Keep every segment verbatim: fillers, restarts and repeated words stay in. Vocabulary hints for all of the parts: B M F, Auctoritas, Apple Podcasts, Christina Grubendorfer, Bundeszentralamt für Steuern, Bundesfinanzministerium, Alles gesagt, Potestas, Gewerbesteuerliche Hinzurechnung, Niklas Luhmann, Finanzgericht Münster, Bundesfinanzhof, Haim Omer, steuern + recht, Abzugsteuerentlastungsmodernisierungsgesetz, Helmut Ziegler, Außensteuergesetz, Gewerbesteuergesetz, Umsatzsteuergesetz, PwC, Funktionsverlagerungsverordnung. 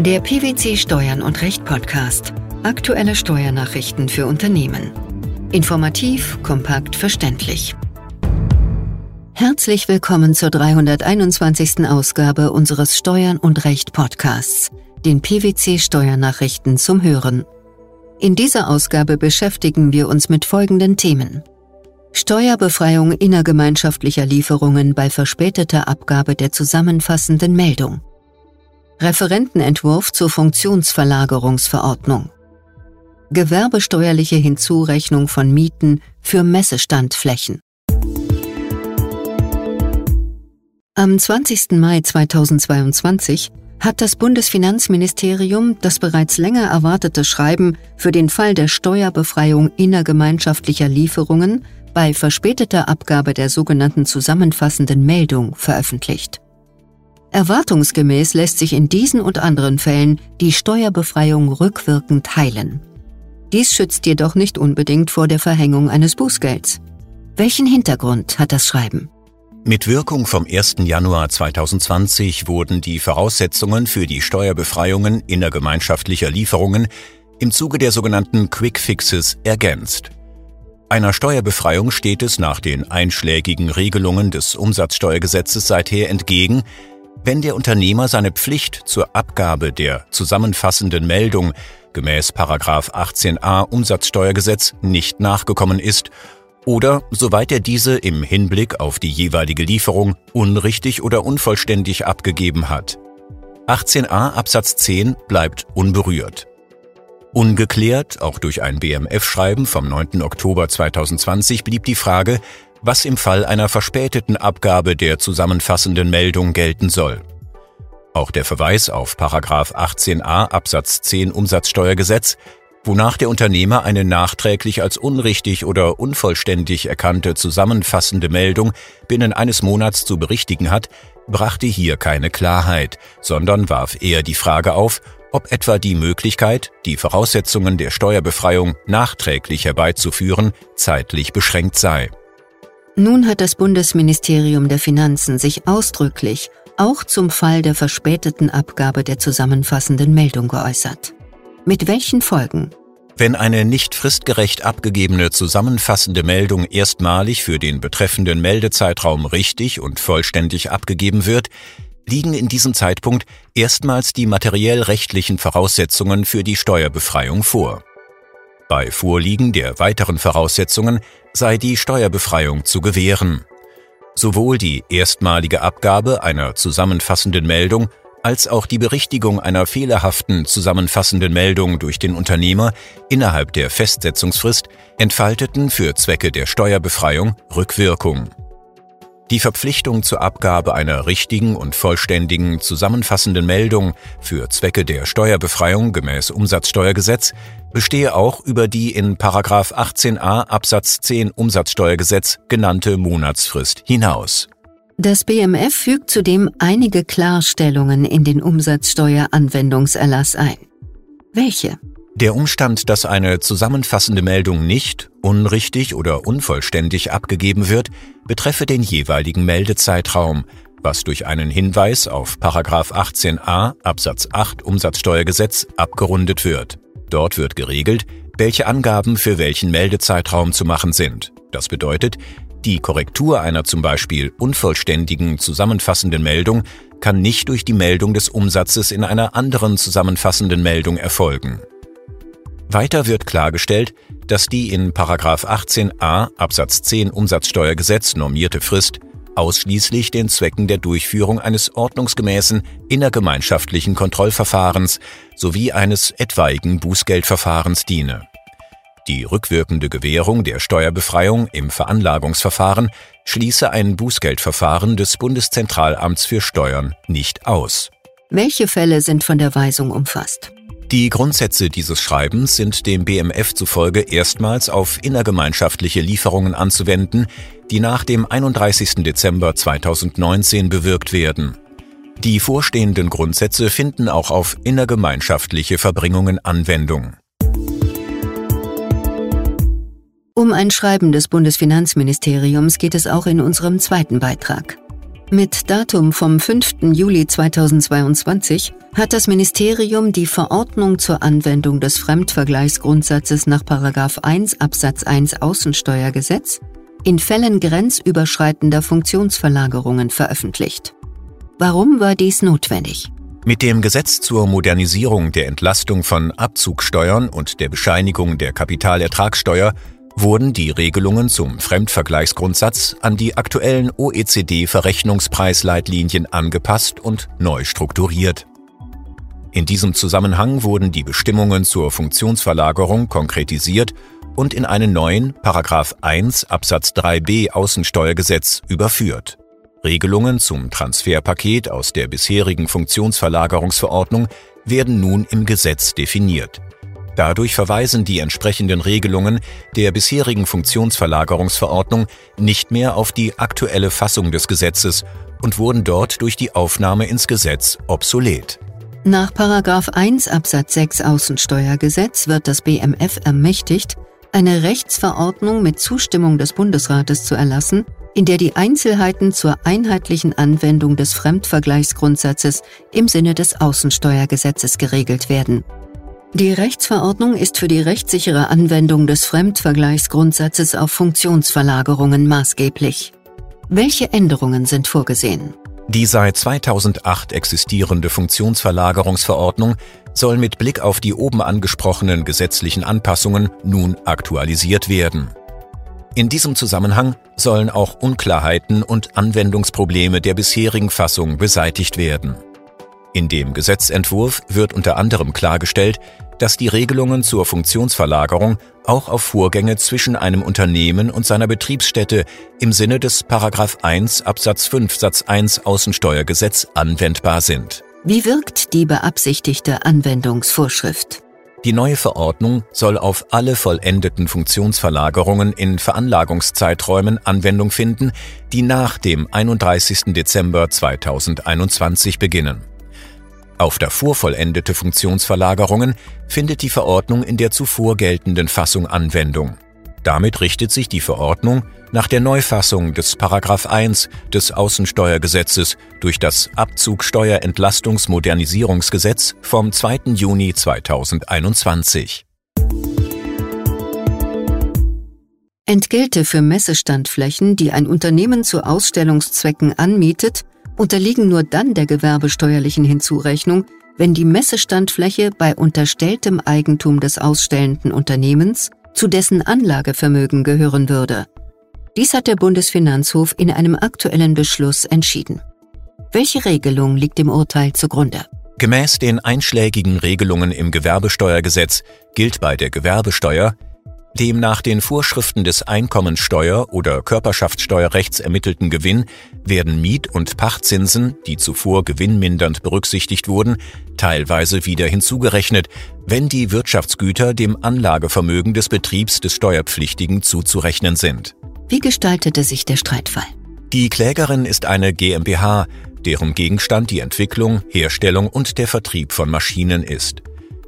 Der P w C Steuern und Recht Podcast. Aktuelle Steuernachrichten für Unternehmen. Informativ, kompakt, verständlich. Herzlich willkommen zur dreihunderteinundzwanzigsten Ausgabe unseres Steuern und Recht Podcasts, den P w C Steuernachrichten zum Hören. In dieser Ausgabe beschäftigen wir uns mit folgenden Themen: Steuerbefreiung innergemeinschaftlicher Lieferungen bei verspäteter Abgabe der zusammenfassenden Meldung, Referentenentwurf zur Funktionsverlagerungsverordnung, gewerbesteuerliche Hinzurechnung von Mieten für Messestandflächen. Am zwanzigsten Mai zweitausendzweiundzwanzig hat das Bundesfinanzministerium das bereits länger erwartete Schreiben für den Fall der Steuerbefreiung innergemeinschaftlicher Lieferungen bei verspäteter Abgabe der sogenannten zusammenfassenden Meldung veröffentlicht. Erwartungsgemäß lässt sich in diesen und anderen Fällen die Steuerbefreiung rückwirkend teilen. Dies schützt jedoch nicht unbedingt vor der Verhängung eines Bußgelds. Welchen Hintergrund hat das Schreiben? Mit Wirkung vom ersten Januar zweitausendzwanzig wurden die Voraussetzungen für die Steuerbefreiungen innergemeinschaftlicher Lieferungen im Zuge der sogenannten Quick Fixes ergänzt. Einer Steuerbefreiung steht es nach den einschlägigen Regelungen des Umsatzsteuergesetzes seither entgegen, wenn der Unternehmer seine Pflicht zur Abgabe der zusammenfassenden Meldung gemäß Paragraph achtzehn a Umsatzsteuergesetz nicht nachgekommen ist oder soweit er diese im Hinblick auf die jeweilige Lieferung unrichtig oder unvollständig abgegeben hat. achtzehn a Absatz zehn bleibt unberührt. Ungeklärt, auch durch ein B M F-Schreiben vom neunten Oktober zweitausendzwanzig, blieb die Frage, was im Fall einer verspäteten Abgabe der zusammenfassenden Meldung gelten soll. Auch der Verweis auf Paragraph achtzehn a Absatz zehn Umsatzsteuergesetz, wonach der Unternehmer eine nachträglich als unrichtig oder unvollständig erkannte zusammenfassende Meldung binnen eines Monats zu berichtigen hat, brachte hier keine Klarheit, sondern warf eher die Frage auf, ob etwa die Möglichkeit, die Voraussetzungen der Steuerbefreiung nachträglich herbeizuführen, zeitlich beschränkt sei. Nun hat das Bundesministerium der Finanzen sich ausdrücklich auch zum Fall der verspäteten Abgabe der zusammenfassenden Meldung geäußert. Mit welchen Folgen? Wenn eine nicht fristgerecht abgegebene zusammenfassende Meldung erstmalig für den betreffenden Meldezeitraum richtig und vollständig abgegeben wird, liegen in diesem Zeitpunkt erstmals die materiell-rechtlichen Voraussetzungen für die Steuerbefreiung vor. Bei Vorliegen der weiteren Voraussetzungen sei die Steuerbefreiung zu gewähren. Sowohl die erstmalige Abgabe einer zusammenfassenden Meldung als auch die Berichtigung einer fehlerhaften zusammenfassenden Meldung durch den Unternehmer innerhalb der Festsetzungsfrist entfalteten für Zwecke der Steuerbefreiung Rückwirkung. Die Verpflichtung zur Abgabe einer richtigen und vollständigen zusammenfassenden Meldung für Zwecke der Steuerbefreiung gemäß Umsatzsteuergesetz bestehe auch über die in Paragraph achtzehn a Absatz zehn Umsatzsteuergesetz genannte Monatsfrist hinaus. Das B M F fügt zudem einige Klarstellungen in den Umsatzsteueranwendungserlass ein. Welche? Der Umstand, dass eine zusammenfassende Meldung nicht, unrichtig oder unvollständig abgegeben wird, betreffe den jeweiligen Meldezeitraum, was durch einen Hinweis auf Paragraph achtzehn a Absatz acht Umsatzsteuergesetz abgerundet wird. Dort wird geregelt, welche Angaben für welchen Meldezeitraum zu machen sind. Das bedeutet, die Korrektur einer zum Beispiel unvollständigen zusammenfassenden Meldung kann nicht durch die Meldung des Umsatzes in einer anderen zusammenfassenden Meldung erfolgen. Weiter wird klargestellt, dass die in Paragraph achtzehn a Absatz zehn Umsatzsteuergesetz normierte Frist ausschließlich den Zwecken der Durchführung eines ordnungsgemäßen innergemeinschaftlichen Kontrollverfahrens sowie eines etwaigen Bußgeldverfahrens diene. Die rückwirkende Gewährung der Steuerbefreiung im Veranlagungsverfahren schließe ein Bußgeldverfahren des Bundeszentralamts für Steuern nicht aus. Welche Fälle sind von der Weisung umfasst? Die Grundsätze dieses Schreibens sind dem B M F zufolge erstmals auf innergemeinschaftliche Lieferungen anzuwenden, die nach dem einunddreißigsten Dezember zweitausendneunzehn bewirkt werden. Die vorstehenden Grundsätze finden auch auf innergemeinschaftliche Verbringungen Anwendung. Um ein Schreiben des Bundesfinanzministeriums geht es auch in unserem zweiten Beitrag. Mit Datum vom fünften Juli zweitausendzweiundzwanzig hat das Ministerium die Verordnung zur Anwendung des Fremdvergleichsgrundsatzes nach Paragraph eins Absatz eins Außensteuergesetz in Fällen grenzüberschreitender Funktionsverlagerungen veröffentlicht. Warum war dies notwendig? Mit dem Gesetz zur Modernisierung der Entlastung von Abzugsteuern und der Bescheinigung der Kapitalertragssteuer wurden die Regelungen zum Fremdvergleichsgrundsatz an die aktuellen O E C D-Verrechnungspreisleitlinien angepasst und neu strukturiert. In diesem Zusammenhang wurden die Bestimmungen zur Funktionsverlagerung konkretisiert und in einen neuen Paragraph eins Absatz drei b Außensteuergesetz überführt. Regelungen zum Transferpaket aus der bisherigen Funktionsverlagerungsverordnung werden nun im Gesetz definiert. Dadurch verweisen die entsprechenden Regelungen der bisherigen Funktionsverlagerungsverordnung nicht mehr auf die aktuelle Fassung des Gesetzes und wurden dort durch die Aufnahme ins Gesetz obsolet. Nach Paragraph eins Absatz sechs Außensteuergesetz wird das B M F ermächtigt, eine Rechtsverordnung mit Zustimmung des Bundesrates zu erlassen, in der die Einzelheiten zur einheitlichen Anwendung des Fremdvergleichsgrundsatzes im Sinne des Außensteuergesetzes geregelt werden. Die Rechtsverordnung ist für die rechtssichere Anwendung des Fremdvergleichsgrundsatzes auf Funktionsverlagerungen maßgeblich. Welche Änderungen sind vorgesehen? Die seit zweitausendacht existierende Funktionsverlagerungsverordnung soll mit Blick auf die oben angesprochenen gesetzlichen Anpassungen nun aktualisiert werden. In diesem Zusammenhang sollen auch Unklarheiten und Anwendungsprobleme der bisherigen Fassung beseitigt werden. In dem Gesetzentwurf wird unter anderem klargestellt, dass die Regelungen zur Funktionsverlagerung auch auf Vorgänge zwischen einem Unternehmen und seiner Betriebsstätte im Sinne des Paragraph eins Absatz fünf Satz eins Außensteuergesetz anwendbar sind. Wie wirkt die beabsichtigte Anwendungsvorschrift? Die neue Verordnung soll auf alle vollendeten Funktionsverlagerungen in Veranlagungszeiträumen Anwendung finden, die nach dem einunddreißigsten Dezember zweitausendeinundzwanzig beginnen. Auf davor vollendete Funktionsverlagerungen findet die Verordnung in der zuvor geltenden Fassung Anwendung. Damit richtet sich die Verordnung nach der Neufassung des Paragraph eins des Außensteuergesetzes durch das Abzugsteuerentlastungsmodernisierungsgesetz vom zweiten Juni zweitausendeinundzwanzig. Entgelte für Messestandflächen, die ein Unternehmen zu Ausstellungszwecken anmietet, unterliegen nur dann der gewerbesteuerlichen Hinzurechnung, wenn die Messestandfläche bei unterstelltem Eigentum des ausstellenden Unternehmens zu dessen Anlagevermögen gehören würde. Dies hat der Bundesfinanzhof in einem aktuellen Beschluss entschieden. Welche Regelung liegt dem Urteil zugrunde? Gemäß den einschlägigen Regelungen im Gewerbesteuergesetz gilt bei der Gewerbesteuer dem nach den Vorschriften des Einkommensteuer- oder Körperschaftsteuerrechts ermittelten Gewinn werden Miet- und Pachtzinsen, die zuvor gewinnmindernd berücksichtigt wurden, teilweise wieder hinzugerechnet, wenn die Wirtschaftsgüter dem Anlagevermögen des Betriebs des Steuerpflichtigen zuzurechnen sind. Wie gestaltete sich der Streitfall? Die Klägerin ist eine GmbH, deren Gegenstand die Entwicklung, Herstellung und der Vertrieb von Maschinen ist.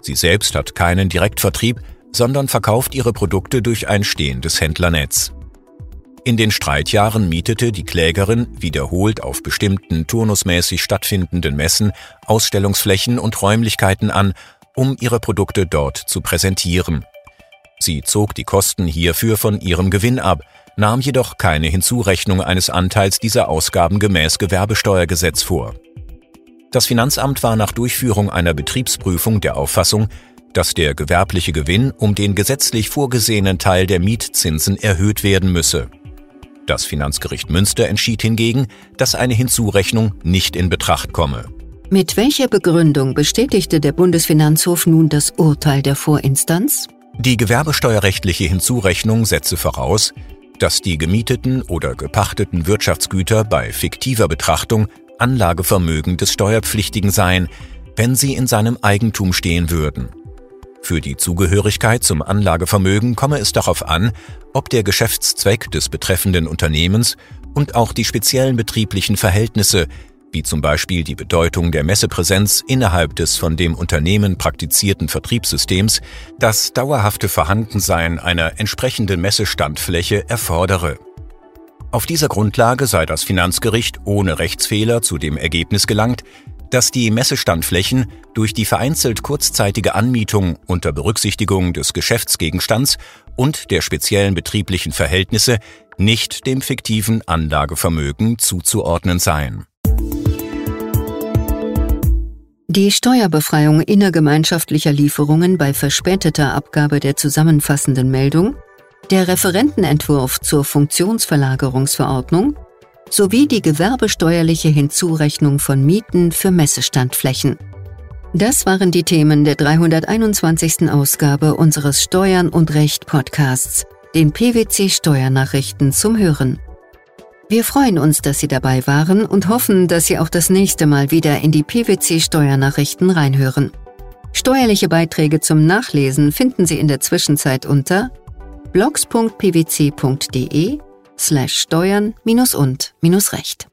Sie selbst hat keinen Direktvertrieb, sondern verkauft ihre Produkte durch ein stehendes Händlernetz. In den Streitjahren mietete die Klägerin wiederholt auf bestimmten turnusmäßig stattfindenden Messen Ausstellungsflächen und Räumlichkeiten an, um ihre Produkte dort zu präsentieren. Sie zog die Kosten hierfür von ihrem Gewinn ab, nahm jedoch keine Hinzurechnung eines Anteils dieser Ausgaben gemäß Gewerbesteuergesetz vor. Das Finanzamt war nach Durchführung einer Betriebsprüfung der Auffassung, dass der gewerbliche Gewinn um den gesetzlich vorgesehenen Teil der Mietzinsen erhöht werden müsse. Das Finanzgericht Münster entschied hingegen, dass eine Hinzurechnung nicht in Betracht komme. Mit welcher Begründung bestätigte der Bundesfinanzhof nun das Urteil der Vorinstanz? Die gewerbesteuerrechtliche Hinzurechnung setze voraus, dass die gemieteten oder gepachteten Wirtschaftsgüter bei fiktiver Betrachtung Anlagevermögen des Steuerpflichtigen seien, wenn sie in seinem Eigentum stehen würden. Für die Zugehörigkeit zum Anlagevermögen komme es darauf an, ob der Geschäftszweck des betreffenden Unternehmens und auch die speziellen betrieblichen Verhältnisse, wie zum Beispiel die Bedeutung der Messepräsenz innerhalb des von dem Unternehmen praktizierten Vertriebssystems, das dauerhafte Vorhandensein einer entsprechenden Messestandfläche erfordere. Auf dieser Grundlage sei das Finanzgericht ohne Rechtsfehler zu dem Ergebnis gelangt, dass die Messestandflächen durch die vereinzelt kurzzeitige Anmietung unter Berücksichtigung des Geschäftsgegenstands und der speziellen betrieblichen Verhältnisse nicht dem fiktiven Anlagevermögen zuzuordnen seien. Die Steuerbefreiung innergemeinschaftlicher Lieferungen bei verspäteter Abgabe der zusammenfassenden Meldung, der Referentenentwurf zur Funktionsverlagerungsverordnung sowie die gewerbesteuerliche Hinzurechnung von Mieten für Messestandflächen. Das waren die Themen der dreihunderteinundzwanzigsten Ausgabe unseres Steuern und Recht Podcasts, den P W C Steuernachrichten zum Hören. Wir freuen uns, dass Sie dabei waren und hoffen, dass Sie auch das nächste Mal wieder in die P W C Steuernachrichten reinhören. Steuerliche Beiträge zum Nachlesen finden Sie in der Zwischenzeit unter blogs punkt p w c punkt d e slash steuern minus und minus recht.